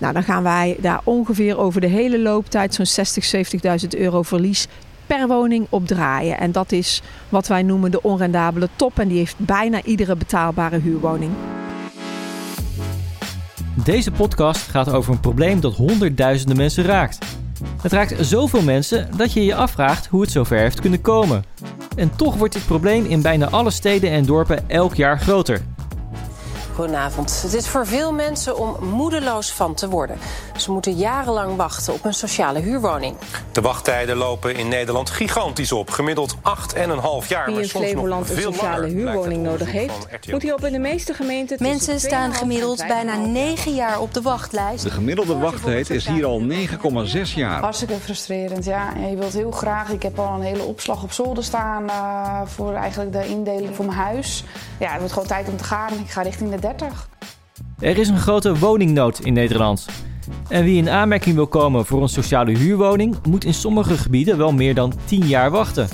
Nou, dan gaan wij daar ongeveer over de hele looptijd zo'n 60.000, 70.000 euro verlies per woning opdraaien. En dat is wat wij noemen de onrendabele top. En die heeft bijna iedere betaalbare huurwoning. Deze podcast gaat over een probleem dat honderdduizenden mensen raakt. Het raakt zoveel mensen dat je je afvraagt hoe het zover heeft kunnen komen. En toch wordt dit probleem in bijna alle steden en dorpen elk jaar groter. Goedenavond. Het is voor veel mensen om moedeloos van te worden. Ze moeten jarenlang wachten op een sociale huurwoning. De wachttijden lopen in Nederland gigantisch op. Gemiddeld 8,5 jaar. Wie in Flevoland een sociale huurwoning nodig heeft, moet hij op in de meeste gemeenten... Mensen staan gemiddeld bijna 9 jaar op de wachtlijst. De gemiddelde wachttijd is hier al 9,6 jaar. Hartstikke frustrerend, ja. Je wilt heel graag. Ik heb al een hele opslag op zolder staan voor eigenlijk de indeling van mijn huis. Ja, het wordt gewoon tijd om te gaan. Ik ga richting de 30. Er is een grote woningnood in Nederland. En wie in aanmerking wil komen voor een sociale huurwoning, moet in sommige gebieden wel meer dan 10 jaar wachten.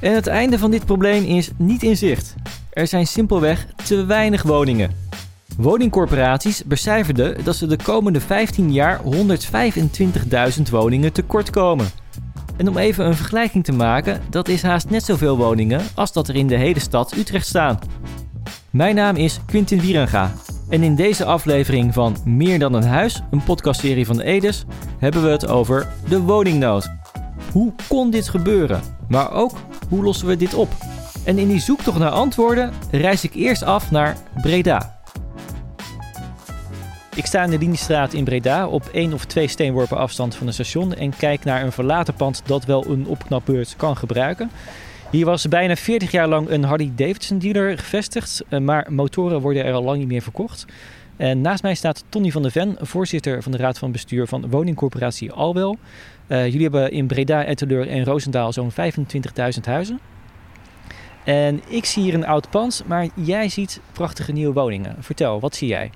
En het einde van dit probleem is niet in zicht. Er zijn simpelweg te weinig woningen. Woningcorporaties becijferden dat ze de komende 15 jaar 125.000 woningen tekortkomen. En om even een vergelijking te maken, dat is haast net zoveel woningen als dat er in de hele stad Utrecht staan. Mijn naam is Quintin Wierenga. En in deze aflevering van Meer dan een huis, een podcastserie van Edes, hebben we het over de woningnood. Hoe kon dit gebeuren? Maar ook, hoe lossen we dit op? En in die zoektocht naar antwoorden reis ik eerst af naar Breda. Ik sta in de Liniestraat in Breda op 1 of 2 steenworpen afstand van het station en kijk naar een verlaten pand dat wel een opknapbeurt kan gebruiken. Hier was bijna 40 jaar lang een Harley-Davidson-dealer gevestigd, maar motoren worden er al lang niet meer verkocht. En naast mij staat Tonny van de Ven, voorzitter van de Raad van Bestuur van woningcorporatie Alwel. Jullie hebben in Breda, Etteleur en Roosendaal zo'n 25.000 huizen. En ik zie hier een oud pand, maar jij ziet prachtige nieuwe woningen. Vertel, wat zie jij?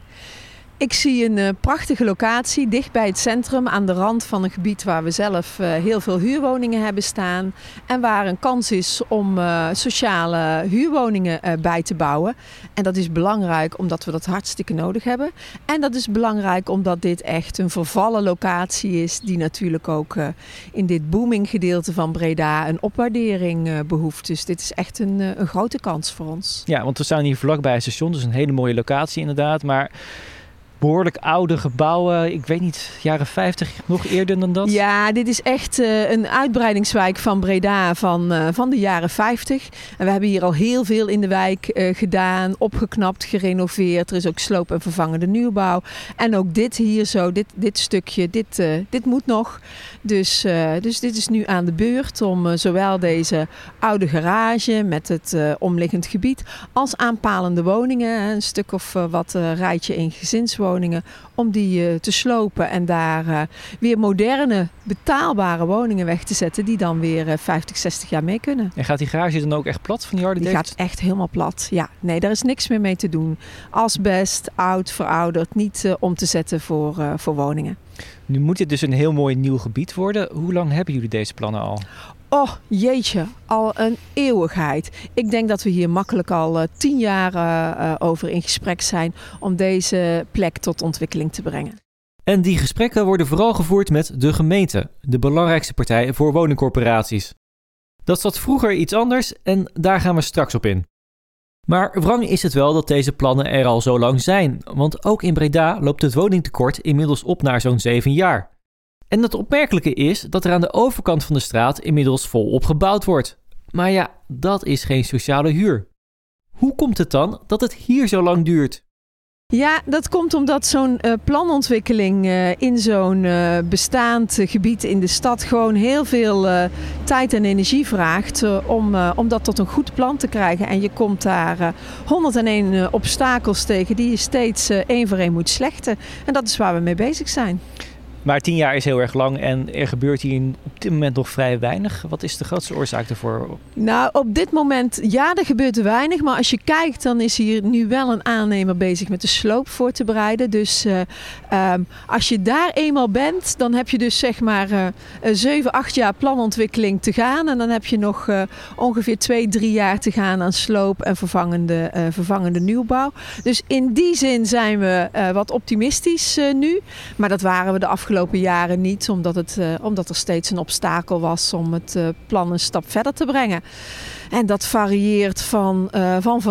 Ik zie een prachtige locatie dicht bij het centrum aan de rand van een gebied waar we zelf heel veel huurwoningen hebben staan. En waar een kans is om sociale huurwoningen bij te bouwen. En dat is belangrijk omdat we dat hartstikke nodig hebben. En dat is belangrijk omdat dit echt een vervallen locatie is. Die natuurlijk ook in dit booming gedeelte van Breda een opwaardering behoeft. Dus dit is echt een grote kans voor ons. Ja, want we staan hier vlakbij het station. Dus een hele mooie locatie inderdaad. Maar... behoorlijk oude gebouwen, ik weet niet, jaren 50, nog eerder dan dat? Ja, dit is echt een uitbreidingswijk van Breda van de jaren 50. En we hebben hier al heel veel in de wijk gedaan, opgeknapt, gerenoveerd. Er is ook sloop- en vervangende nieuwbouw. En ook dit hier zo, dit stukje, dit moet nog. Dus dit is nu aan de beurt om zowel deze oude garage met het omliggend gebied als aanpalende woningen, een stuk of wat rijtje in gezinswoningen, om die te slopen en daar weer moderne, betaalbare woningen weg te zetten die dan weer 50, 60 jaar mee kunnen. En gaat die garage dan ook echt plat van die harde date? Die gaat echt helemaal plat, ja. Nee, daar is niks meer mee te doen. Asbest, oud, verouderd, niet om te zetten voor woningen. Nu moet dit dus een heel mooi nieuw gebied worden. Hoe lang hebben jullie deze plannen al? Oh, jeetje, al een eeuwigheid. Ik denk dat we hier makkelijk al 10 jaar over in gesprek zijn om deze plek tot ontwikkeling te brengen. En die gesprekken worden vooral gevoerd met de gemeente, de belangrijkste partij voor woningcorporaties. Dat zat vroeger iets anders en daar gaan we straks op in. Maar wrang is het wel dat deze plannen er al zo lang zijn, want ook in Breda loopt het woningtekort inmiddels op naar zo'n 7 jaar. En het opmerkelijke is dat er aan de overkant van de straat inmiddels volop gebouwd wordt. Maar ja, dat is geen sociale huur. Hoe komt het dan dat het hier zo lang duurt? Ja, dat komt omdat zo'n planontwikkeling in zo'n bestaand gebied in de stad gewoon heel veel tijd en energie vraagt om dat tot een goed plan te krijgen. En je komt daar 101 obstakels tegen die je steeds één voor één moet slechten. En dat is waar we mee bezig zijn. Maar 10 jaar is heel erg lang en er gebeurt hier op dit moment nog vrij weinig. Wat is de grootste oorzaak daarvoor? Nou, op dit moment, ja, er gebeurt weinig. Maar als je kijkt, dan is hier nu wel een aannemer bezig met de sloop voor te bereiden. Dus als je daar eenmaal bent, dan heb je dus zeg maar 7-8 jaar planontwikkeling te gaan. En dan heb je nog ongeveer 2-3 jaar te gaan aan sloop en vervangende nieuwbouw. Dus in die zin zijn we wat optimistisch nu. Maar dat waren we de afgelopen jaren niet, omdat er steeds een obstakel was om het plan een stap verder te brengen. En dat varieert van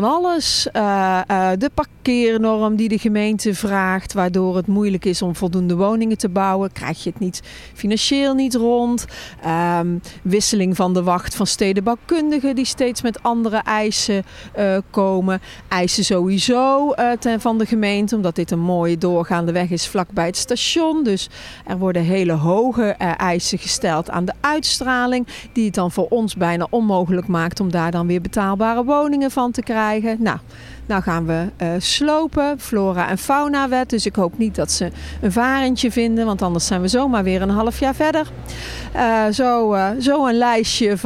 alles. De parkeernorm die de gemeente vraagt, waardoor het moeilijk is om voldoende woningen te bouwen. Krijg je het financieel niet rond. Wisseling van de wacht van stedenbouwkundigen die steeds met andere eisen komen. Eisen sowieso van de gemeente, omdat dit een mooie doorgaande weg is vlakbij het station. Dus er worden hele hoge eisen gesteld aan de uitstraling, die het dan voor ons bijna onmogelijk maakt om daar dan weer betaalbare woningen van te krijgen. Nou gaan we slopen, Flora en Faunawet. Dus ik hoop niet dat ze een varentje vinden, want anders zijn we zomaar weer een half jaar verder. Zo een lijstje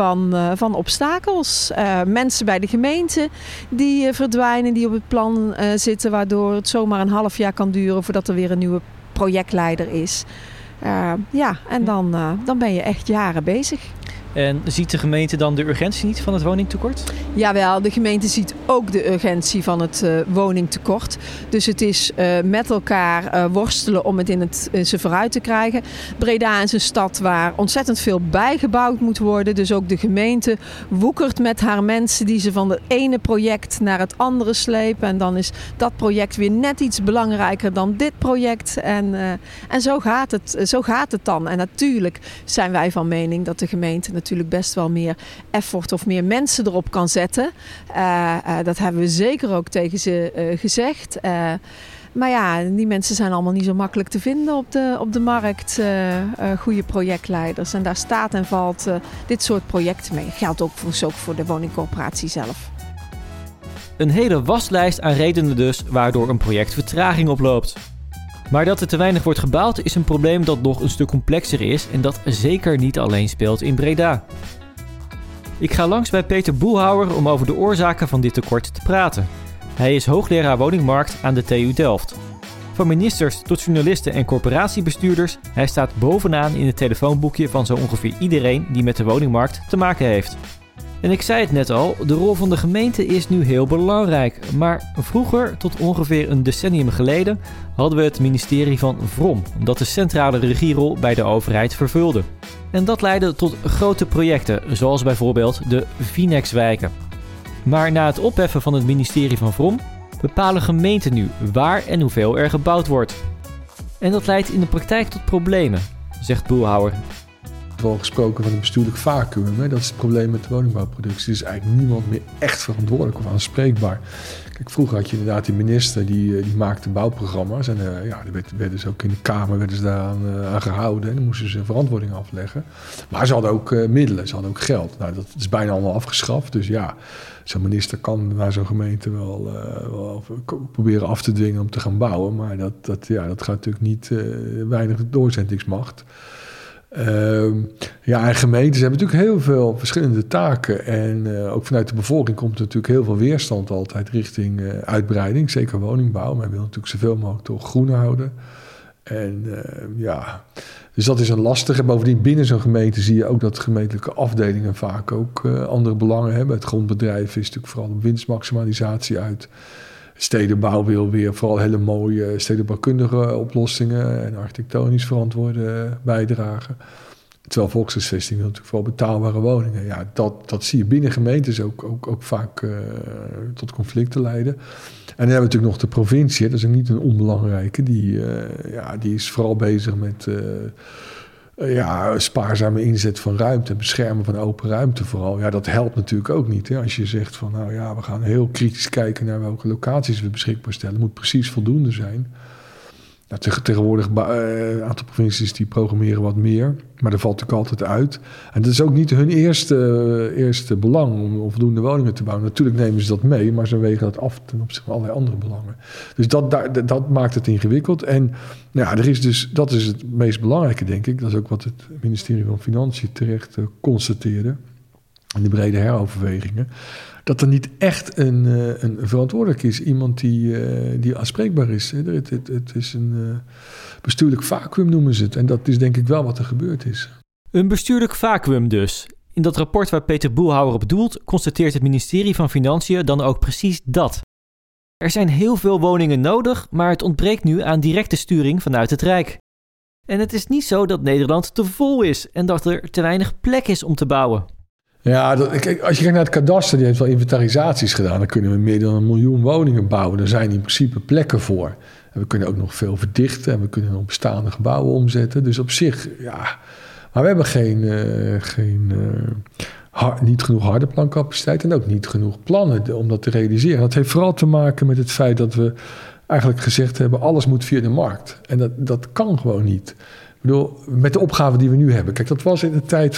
van obstakels. Mensen bij de gemeente die verdwijnen, die op het plan zitten, waardoor het zomaar een half jaar kan duren voordat er weer een nieuwe projectleider is. Dan ben je echt jaren bezig. En ziet de gemeente dan de urgentie niet van het woningtekort? Jawel, de gemeente ziet ook de urgentie van het woningtekort. Dus het is met elkaar worstelen om het in ze vooruit te krijgen. Breda is een stad waar ontzettend veel bijgebouwd moet worden. Dus ook de gemeente woekert met haar mensen die ze van het ene project naar het andere slepen. En dan is dat project weer net iets belangrijker dan dit project. En zo gaat het dan. En natuurlijk zijn wij van mening dat de gemeente natuurlijk best wel meer effort of meer mensen erop kan zetten. Dat hebben we zeker ook tegen ze gezegd. Maar ja, die mensen zijn allemaal niet zo makkelijk te vinden op de markt. Goede projectleiders. En daar staat en valt dit soort projecten mee. Geldt ook voor de woningcorporatie zelf. Een hele waslijst aan redenen dus waardoor een project vertraging oploopt. Maar dat er te weinig wordt gebouwd is een probleem dat nog een stuk complexer is en dat zeker niet alleen speelt in Breda. Ik ga langs bij Peter Boelhouwer om over de oorzaken van dit tekort te praten. Hij is hoogleraar woningmarkt aan de TU Delft. Van ministers tot journalisten en corporatiebestuurders, hij staat bovenaan in het telefoonboekje van zo ongeveer iedereen die met de woningmarkt te maken heeft. En ik zei het net al, de rol van de gemeente is nu heel belangrijk. Maar vroeger, tot ongeveer een decennium geleden, hadden we het ministerie van Vrom, dat de centrale regierol bij de overheid vervulde. En dat leidde tot grote projecten, zoals bijvoorbeeld de Vinexwijken. Maar na het opheffen van het ministerie van Vrom bepalen gemeenten nu waar en hoeveel er gebouwd wordt. En dat leidt in de praktijk tot problemen, zegt Boelhouwer. Er is al gesproken van een bestuurlijk vacuüm. Dat is het probleem met de woningbouwproductie. Er is eigenlijk niemand meer echt verantwoordelijk of aanspreekbaar. Kijk, vroeger had je inderdaad die minister die maakte bouwprogramma's. En werden ze ook in de Kamer aan gehouden. En dan moesten ze verantwoording afleggen. Maar ze hadden ook middelen, ze hadden ook geld. Nou, dat is bijna allemaal afgeschaft. Dus ja, zo'n minister kan naar zo'n gemeente wel proberen af te dwingen om te gaan bouwen. Maar dat gaat natuurlijk niet weinig doorzettingsmacht. En gemeentes hebben natuurlijk heel veel verschillende taken. En ook vanuit de bevolking komt er natuurlijk heel veel weerstand altijd richting uitbreiding. Zeker woningbouw. Men wil natuurlijk zoveel mogelijk toch groen houden. En dus dat is een lastige. Bovendien binnen zo'n gemeente zie je ook dat gemeentelijke afdelingen vaak ook andere belangen hebben. Het grondbedrijf is natuurlijk vooral op winstmaximalisatie uit. Stedenbouw wil weer vooral hele mooie stedenbouwkundige oplossingen en architectonisch verantwoorde bijdragen. Terwijl volkshuisvesting wil natuurlijk vooral betaalbare woningen. Ja, dat zie je binnen gemeentes ook vaak tot conflicten leiden. En dan hebben we natuurlijk nog de provincie, dat is ook niet een onbelangrijke. Die is vooral bezig met spaarzame inzet van ruimte, beschermen van open ruimte vooral. Ja, dat helpt natuurlijk ook niet. Hè? Als je zegt van, we gaan heel kritisch kijken naar welke locaties we beschikbaar stellen. Het moet precies voldoende zijn. Nou, tegenwoordig een aantal provincies die programmeren wat meer. Maar daar valt natuurlijk altijd uit. En dat is ook niet hun eerste belang om voldoende woningen te bouwen. Natuurlijk nemen ze dat mee, maar ze wegen dat af ten opzichte van allerlei andere belangen. Dus dat maakt het ingewikkeld. En ja, dat is het meest belangrijke, denk ik. Dat is ook wat het ministerie van Financiën terecht constateerde. In de brede heroverwegingen. Dat er niet echt een verantwoordelijk is. Iemand die aanspreekbaar is. Het is een bestuurlijk vacuüm, noemen ze het. En dat is denk ik wel wat er gebeurd is. Een bestuurlijk vacuüm dus. In dat rapport waar Peter Boelhouwer op doelt, constateert het ministerie van Financiën dan ook precies dat. Er zijn heel veel woningen nodig, maar het ontbreekt nu aan directe sturing vanuit het Rijk. En het is niet zo dat Nederland te vol is en dat er te weinig plek is om te bouwen. Ja, als je kijkt naar het kadaster, die heeft wel inventarisaties gedaan. Dan kunnen we meer dan 1 miljoen woningen bouwen. Daar zijn in principe plekken voor. En we kunnen ook nog veel verdichten en we kunnen nog bestaande gebouwen omzetten. Dus op zich, ja. Maar we hebben niet genoeg harde plancapaciteit en ook niet genoeg plannen om dat te realiseren. Dat heeft vooral te maken met het feit dat we eigenlijk gezegd hebben, alles moet via de markt. En dat kan gewoon niet. Ik bedoel, met de opgave die we nu hebben. Kijk, dat was in de tijd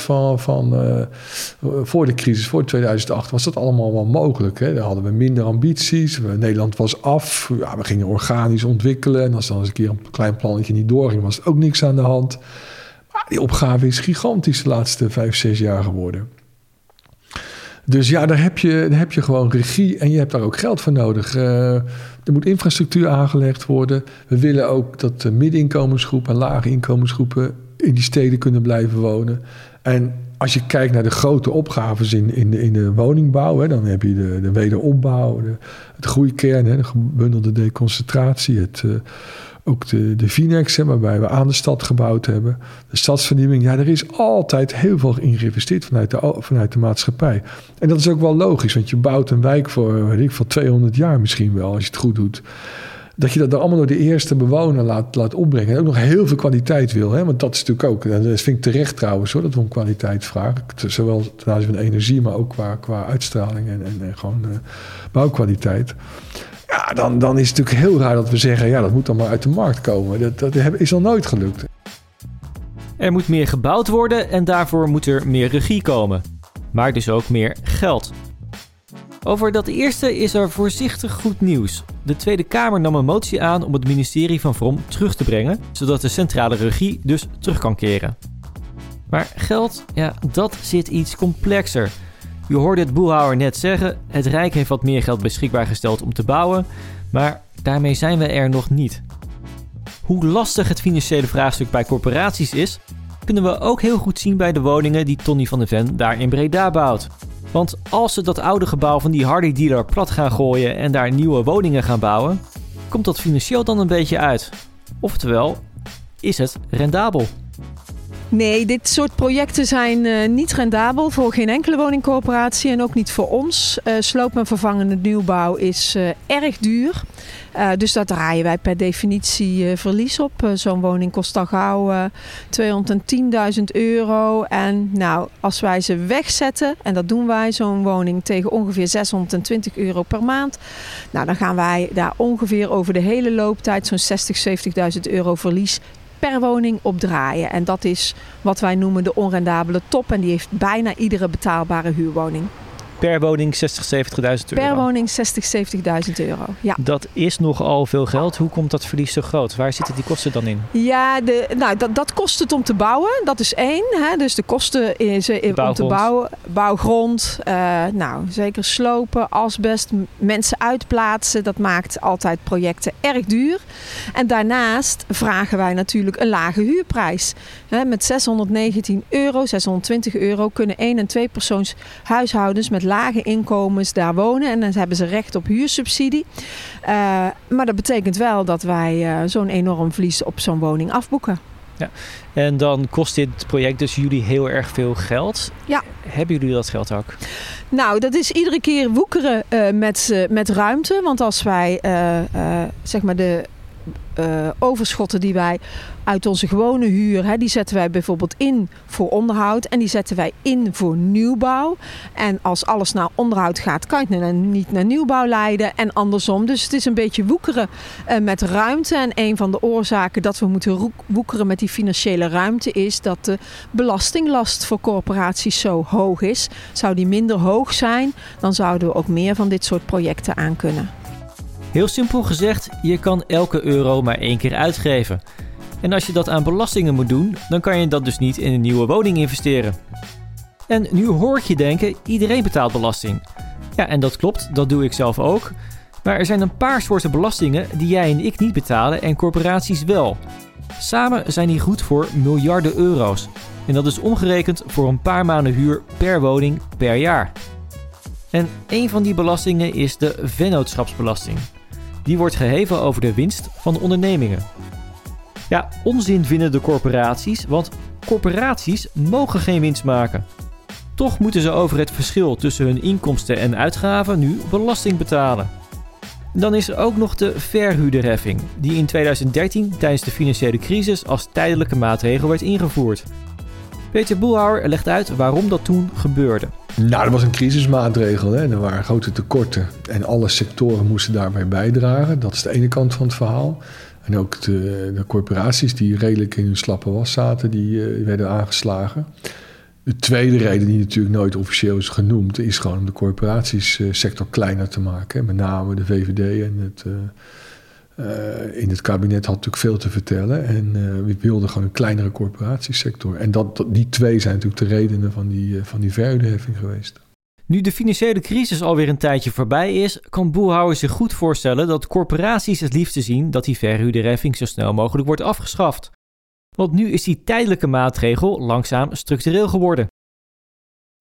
voor de crisis, voor 2008, was dat allemaal wel mogelijk. Hè? Daar hadden we minder ambities. Nederland was af. Ja, we gingen organisch ontwikkelen. En als dan eens een keer een klein plannetje niet doorging, was er ook niks aan de hand. Maar die opgave is gigantisch de laatste 5-6 jaar geworden. Dus ja, daar heb je gewoon regie en je hebt daar ook geld voor nodig. Er moet infrastructuur aangelegd worden. We willen ook dat de middeninkomensgroepen en lage inkomensgroepen in die steden kunnen blijven wonen. En als je kijkt naar de grote opgaves in de woningbouw, hè, dan heb je de wederopbouw, het groeikern, hè, de gebundelde deconcentratie, ook de Vinex, hè, waarbij we aan de stad gebouwd hebben. De stadsvernieuwing. Ja, er is altijd heel veel in geïnvesteerd vanuit de maatschappij. En dat is ook wel logisch, want je bouwt een wijk voor, weet ik, van 200 jaar misschien wel, als je het goed doet. Dat je dat dan allemaal door de eerste bewoner laat opbrengen. En ook nog heel veel kwaliteit wil. Hè? Want dat is natuurlijk ook, en dat vind ik terecht trouwens hoor, dat we om kwaliteit vragen. Zowel ten aanzien van energie, maar ook qua uitstraling en gewoon bouwkwaliteit. Ja, dan is het natuurlijk heel raar dat we zeggen, ja, dat moet dan maar uit de markt komen. Dat is nog nooit gelukt. Er moet meer gebouwd worden en daarvoor moet er meer regie komen. Maar dus ook meer geld. Over dat eerste is er voorzichtig goed nieuws. De Tweede Kamer nam een motie aan om het ministerie van Vrom terug te brengen, zodat de centrale regie dus terug kan keren. Maar geld, ja, dat zit iets complexer. Je hoorde het Boelhouwer net zeggen, het Rijk heeft wat meer geld beschikbaar gesteld om te bouwen, maar daarmee zijn we er nog niet. Hoe lastig het financiële vraagstuk bij corporaties is, kunnen we ook heel goed zien bij de woningen die Tonny van de Ven daar in Breda bouwt. Want als ze dat oude gebouw van die Hardy dealer plat gaan gooien en daar nieuwe woningen gaan bouwen, komt dat financieel dan een beetje uit. Oftewel, is het rendabel? Nee, dit soort projecten zijn niet rendabel voor geen enkele woningcorporatie en ook niet voor ons. Sloop- en vervangende nieuwbouw is erg duur. Dus daar draaien wij per definitie verlies op. Zo'n woning kost al gauw €210.000. En nou, als wij ze wegzetten, en dat doen wij, zo'n woning tegen ongeveer €620 per maand. Nou, dan gaan wij daar ongeveer over de hele looptijd zo'n €60.000-70.000 verlies per woning opdraaien. En dat is wat wij noemen de onrendabele top. En die heeft bijna iedere betaalbare huurwoning. Per woning €60.000-70.000? Per woning €60.000-70.000, ja. Dat is nogal veel geld. Hoe komt dat verlies zo groot? Waar zitten die kosten dan in? Ja, dat kost het om te bouwen. Dat is één. Hè? Dus de kosten om te bouwen. Bouwgrond, zeker slopen, asbest, mensen uitplaatsen. Dat maakt altijd projecten erg duur. En daarnaast vragen wij natuurlijk een lage huurprijs. Hè? Met €620 kunnen 1- en 2 persoons huishoudens met lage inkomens daar wonen en dan hebben ze recht op huursubsidie. Maar dat betekent wel dat wij zo'n enorm verlies op zo'n woning afboeken. Ja. En dan kost dit project dus jullie heel erg veel geld. Ja. Hebben jullie dat geld ook? Nou, dat is iedere keer woekeren met ruimte. Want als wij zeg maar de overschotten die wij uit onze gewone huur, die zetten wij bijvoorbeeld in voor onderhoud en die zetten wij in voor nieuwbouw. En als alles naar onderhoud gaat, kan je het niet naar nieuwbouw leiden en andersom. Dus het is een beetje woekeren met ruimte. En een van de oorzaken dat we moeten woekeren met die financiële ruimte is dat de belastinglast voor corporaties zo hoog is. Zou die minder hoog zijn, dan zouden we ook meer van dit soort projecten aan kunnen. Heel simpel gezegd, je kan elke euro maar 1 keer uitgeven. En als je dat aan belastingen moet doen, dan kan je dat dus niet in een nieuwe woning investeren. En nu hoor ik je denken, iedereen betaalt belasting. Ja, en dat klopt, dat doe ik zelf ook. Maar er zijn een paar soorten belastingen die jij en ik niet betalen en corporaties wel. Samen zijn die goed voor miljarden euro's. En dat is omgerekend voor een paar maanden huur per woning per jaar. En een van die belastingen is de vennootschapsbelasting. Die wordt geheven over de winst van de ondernemingen. Ja, onzin vinden de corporaties, want corporaties mogen geen winst maken. Toch moeten ze over het verschil tussen hun inkomsten en uitgaven nu belasting betalen. Dan is er ook nog de verhuurderheffing, die in 2013 tijdens de financiële crisis als tijdelijke maatregel werd ingevoerd. Peter Boelhouwer legt uit waarom dat toen gebeurde. Nou, dat was een crisismaatregel. Hè? Er waren grote tekorten en alle sectoren moesten daarbij bijdragen. Dat is de ene kant van het verhaal. En ook de corporaties die redelijk in hun slappe was zaten, die werden aangeslagen. De tweede reden, die natuurlijk nooit officieel is genoemd, is gewoon om de corporatiesector kleiner te maken. Hè? Met name de VVD en het... in het kabinet had natuurlijk veel te vertellen en we wilden gewoon een kleinere corporatiesector. En die twee zijn natuurlijk de redenen van die verhuurderheffing geweest. Nu de financiële crisis alweer een tijdje voorbij is, kan Boelhouwer zich goed voorstellen dat corporaties het liefste zien dat die verhuurderheffing zo snel mogelijk wordt afgeschaft. Want nu is die tijdelijke maatregel langzaam structureel geworden.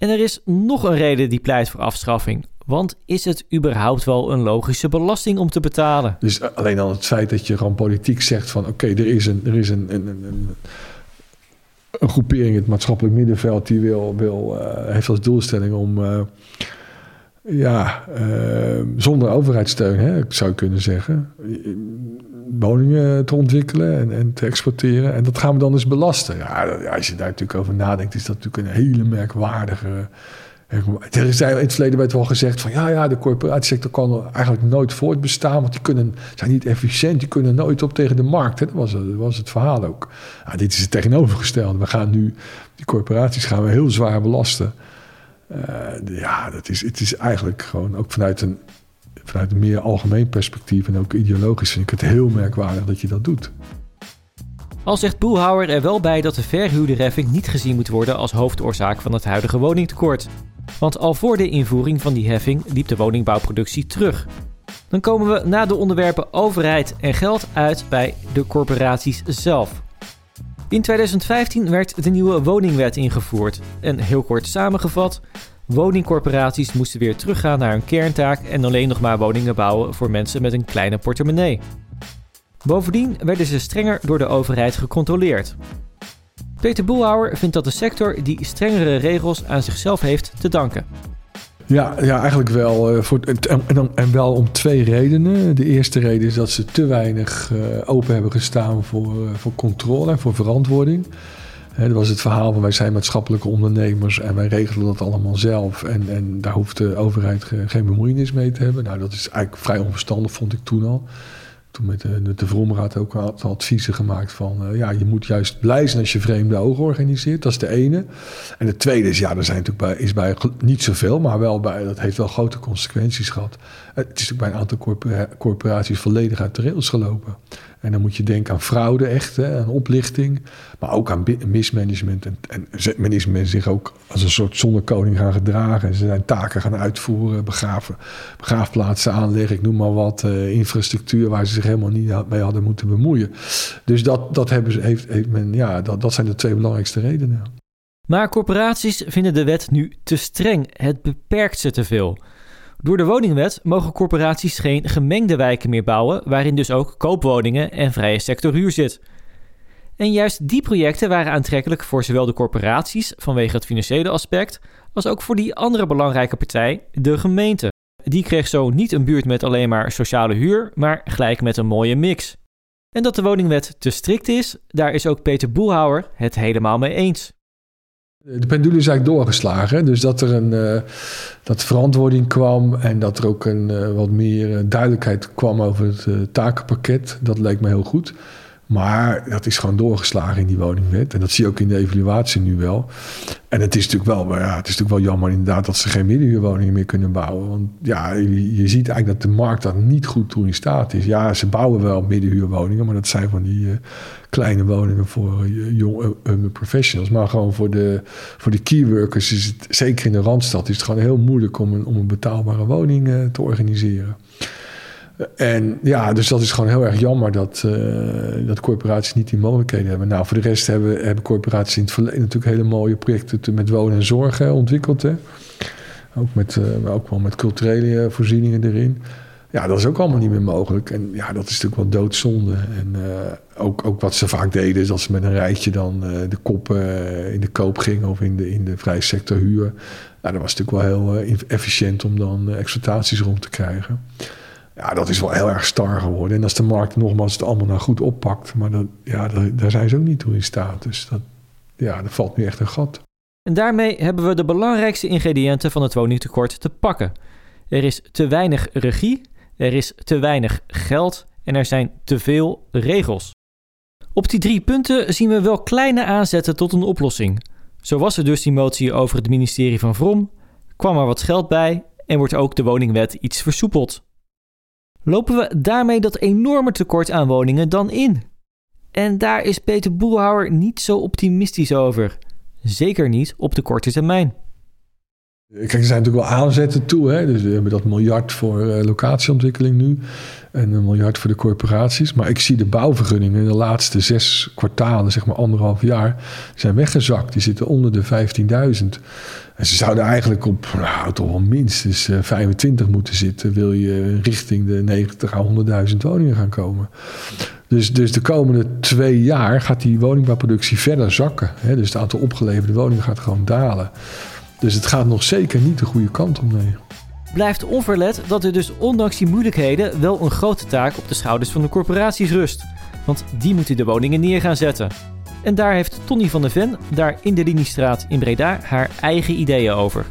En er is nog een reden die pleit voor afschaffing. Want is het überhaupt wel een logische belasting om te betalen? Dus alleen al het feit dat je gewoon politiek zegt van... oké, er is een groepering in het maatschappelijk middenveld... die heeft als doelstelling om... zonder overheidssteun, hè, zou je kunnen zeggen... woningen te ontwikkelen en te exporteren. En dat gaan we dan eens belasten. Ja, als je daar natuurlijk over nadenkt, is dat natuurlijk een hele merkwaardige... Er is in het verleden werd wel gezegd van ja, de corporatiesector kan eigenlijk nooit voortbestaan, want die zijn niet efficiënt, die kunnen nooit op tegen de markt. Hè? Dat was het verhaal ook. Nou, dit is het tegenovergestelde. We gaan nu die corporaties gaan we heel zwaar belasten. Het is eigenlijk gewoon ook vanuit een meer algemeen perspectief en ook ideologisch vind ik het heel merkwaardig dat je dat doet. Al zegt Boelhouwer er wel bij dat de verhuurderheffing niet gezien moet worden als hoofdoorzaak van het huidige woningtekort. Want al voor de invoering van die heffing liep de woningbouwproductie terug. Dan komen we na de onderwerpen overheid en geld uit bij de corporaties zelf. In 2015 werd de nieuwe woningwet ingevoerd. En heel kort samengevat, woningcorporaties moesten weer teruggaan naar hun kerntaak en alleen nog maar woningen bouwen voor mensen met een kleine portemonnee. Bovendien werden ze strenger door de overheid gecontroleerd. Peter Boelhouwer vindt dat de sector die strengere regels aan zichzelf heeft te danken. Ja, eigenlijk wel. En wel om twee redenen. De eerste reden is dat ze te weinig open hebben gestaan voor controle en voor verantwoording. Dat was het verhaal van wij zijn maatschappelijke ondernemers en wij regelen dat allemaal zelf. En daar hoeft de overheid geen bemoeienis mee te hebben. Nou, dat is eigenlijk vrij onverstandig, vond ik toen al. Toen met de Vromraad ook een aantal adviezen gemaakt van... je moet juist blij zijn als je vreemde ogen organiseert. Dat is de ene. En de tweede is, er zijn natuurlijk bij niet zoveel... maar wel bij, dat heeft wel grote consequenties gehad. Het is natuurlijk bij een aantal corporaties volledig uit de rails gelopen. En dan moet je denken aan fraude echt, hè, aan oplichting... maar ook aan mismanagement. En men is zich ook als een soort zonnekoning gaan gedragen... en ze zijn taken gaan uitvoeren, begraafplaatsen aanleggen... ik noem maar wat, infrastructuur waar ze zich helemaal niet mee hadden moeten bemoeien. Dus dat zijn de twee belangrijkste redenen. Maar corporaties vinden de wet nu te streng. Het beperkt ze te veel. Door de woningwet mogen corporaties geen gemengde wijken meer bouwen... waarin dus ook koopwoningen en vrije sector huur zit. En juist die projecten waren aantrekkelijk voor zowel de corporaties... vanwege het financiële aspect... als ook voor die andere belangrijke partij, de gemeente. Die kreeg zo niet een buurt met alleen maar sociale huur... maar gelijk met een mooie mix. En dat de woningwet te strikt is, daar is ook Peter Boelhouwer het helemaal mee eens. De pendule is eigenlijk doorgeslagen. Dus dat er dat verantwoording kwam en dat er ook wat meer duidelijkheid kwam over het takenpakket. Dat leek me heel goed. Maar dat is gewoon doorgeslagen in die woningwet. En dat zie je ook in de evaluatie nu wel. En het is natuurlijk wel, maar ja, het is natuurlijk wel jammer inderdaad dat ze geen middenhuurwoningen meer kunnen bouwen. Want ja, je ziet eigenlijk dat de markt daar niet goed toe in staat is. Ja, ze bouwen wel middenhuurwoningen, maar dat zijn van die kleine woningen voor professionals. Maar gewoon voor de keyworkers is het, zeker in de Randstad, is het gewoon heel moeilijk om een betaalbare woning te organiseren. En ja, dus dat is gewoon heel erg jammer dat corporaties niet die mogelijkheden hebben. Nou, voor de rest hebben corporaties in het verleden natuurlijk hele mooie projecten met wonen en zorg ontwikkeld. Hè. Ook wel met culturele voorzieningen erin. Ja, dat is ook allemaal niet meer mogelijk. En ja, dat is natuurlijk wel doodzonde. En ook wat ze vaak deden is dat ze met een rijtje dan de koppen in de koop gingen of in de vrije sector huur. Nou, dat was natuurlijk wel heel efficiënt om dan exploitaties rond te krijgen. Ja, dat is wel heel erg star geworden. En als de markt nogmaals het allemaal nou goed oppakt... maar daar zijn ze ook niet toe in staat. Dus dat valt nu echt een gat. En daarmee hebben we de belangrijkste ingrediënten van het woningtekort te pakken. Er is te weinig regie, er is te weinig geld... en er zijn te veel regels. Op die 3 punten zien we wel kleine aanzetten tot een oplossing. Zo was er dus die motie over het ministerie van Vrom... kwam er wat geld bij en wordt ook de woningwet iets versoepeld. Lopen we daarmee dat enorme tekort aan woningen dan in? En daar is Peter Boelhouwer niet zo optimistisch over. Zeker niet op de korte termijn. Kijk, er zijn natuurlijk wel aanzetten toe. Hè? Dus we hebben dat miljard voor locatieontwikkeling nu. En een miljard voor de corporaties. Maar ik zie de bouwvergunningen in de laatste 6 kwartalen, zeg maar 1,5 jaar... zijn weggezakt. Die zitten onder de 15.000. En ze zouden eigenlijk op toch wel minstens 25 moeten zitten... wil je richting de 90.000 à 100.000 woningen gaan komen. Dus de komende 2 jaar gaat die woningbouwproductie verder zakken. Hè? Dus het aantal opgeleverde woningen gaat gewoon dalen. Dus het gaat nog zeker niet de goede kant om, nee. Blijft onverlet dat er dus ondanks die moeilijkheden... wel een grote taak op de schouders van de corporaties rust. Want die moeten de woningen neer gaan zetten. En daar heeft Tonny van de Ven, daar in de Liniestraat in Breda... haar eigen ideeën over.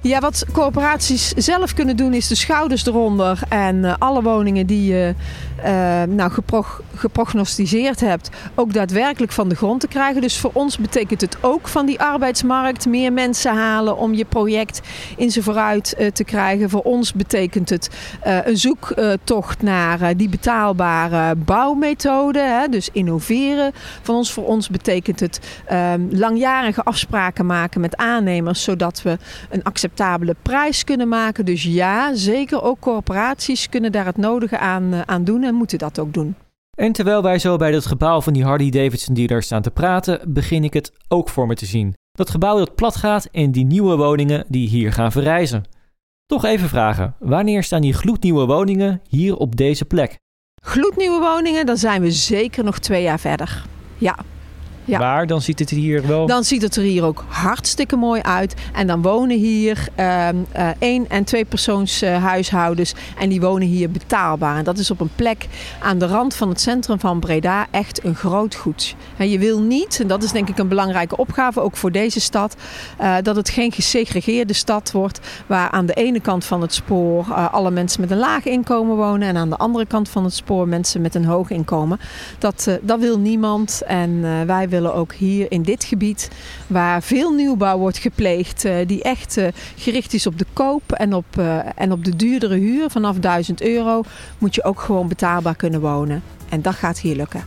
Ja, wat corporaties zelf kunnen doen is de schouders eronder... en alle woningen die je geprognosticeerd hebt... ook daadwerkelijk van de grond te krijgen. Dus voor ons betekent het ook van die arbeidsmarkt... meer mensen halen om je project in zijn vooruit te krijgen. Voor ons betekent het een zoektocht naar die betaalbare bouwmethoden. Hè, dus innoveren. Voor ons betekent het langjarige afspraken maken met aannemers... zodat we een acceptabele prijs kunnen maken. Dus ja, zeker ook corporaties kunnen daar het nodige aan doen en moeten dat ook doen. En terwijl wij zo bij dat gebouw van die Harley-Davidson dealer staan te praten, begin ik het ook voor me te zien. Dat gebouw dat plat gaat en die nieuwe woningen die hier gaan verrijzen. Toch even vragen, wanneer staan die gloednieuwe woningen hier op deze plek? Gloednieuwe woningen, dan zijn we zeker nog 2 jaar verder. Ja. Ja. Maar dan ziet het er hier wel... Dan ziet het er hier ook hartstikke mooi uit. En dan wonen hier 1- en 2-persoons huishoudens. En die wonen hier betaalbaar. En dat is op een plek aan de rand van het centrum van Breda echt een groot goed. En je wil niet, en dat is denk ik een belangrijke opgave ook voor deze stad... dat het geen gesegregeerde stad wordt... waar aan de ene kant van het spoor alle mensen met een laag inkomen wonen... en aan de andere kant van het spoor mensen met een hoog inkomen. Dat wil niemand en wij willen ook hier in dit gebied, waar veel nieuwbouw wordt gepleegd, die echt gericht is op de koop en op de duurdere huur. Vanaf €1.000 moet je ook gewoon betaalbaar kunnen wonen. En dat gaat hier lukken.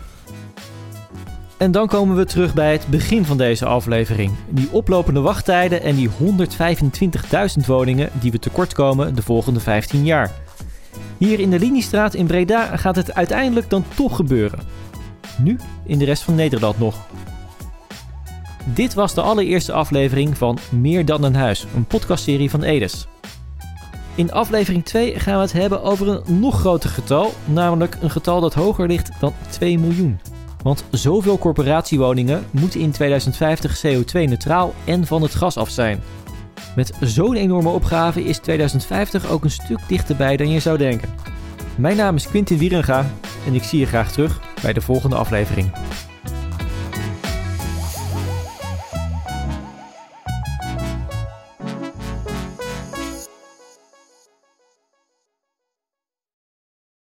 En dan komen we terug bij het begin van deze aflevering. Die oplopende wachttijden en die 125.000 woningen die we tekortkomen de volgende 15 jaar. Hier in de Liniestraat in Breda gaat het uiteindelijk dan toch gebeuren. Nu in de rest van Nederland nog. Dit was de allereerste aflevering van Meer dan een huis, een podcastserie van Edes. In aflevering 2 gaan we het hebben over een nog groter getal, namelijk een getal dat hoger ligt dan 2 miljoen. Want zoveel corporatiewoningen moeten in 2050 CO2-neutraal en van het gas af zijn. Met zo'n enorme opgave is 2050 ook een stuk dichterbij dan je zou denken. Mijn naam is Quintin Wierenga. en ik zie je graag terug bij de volgende aflevering.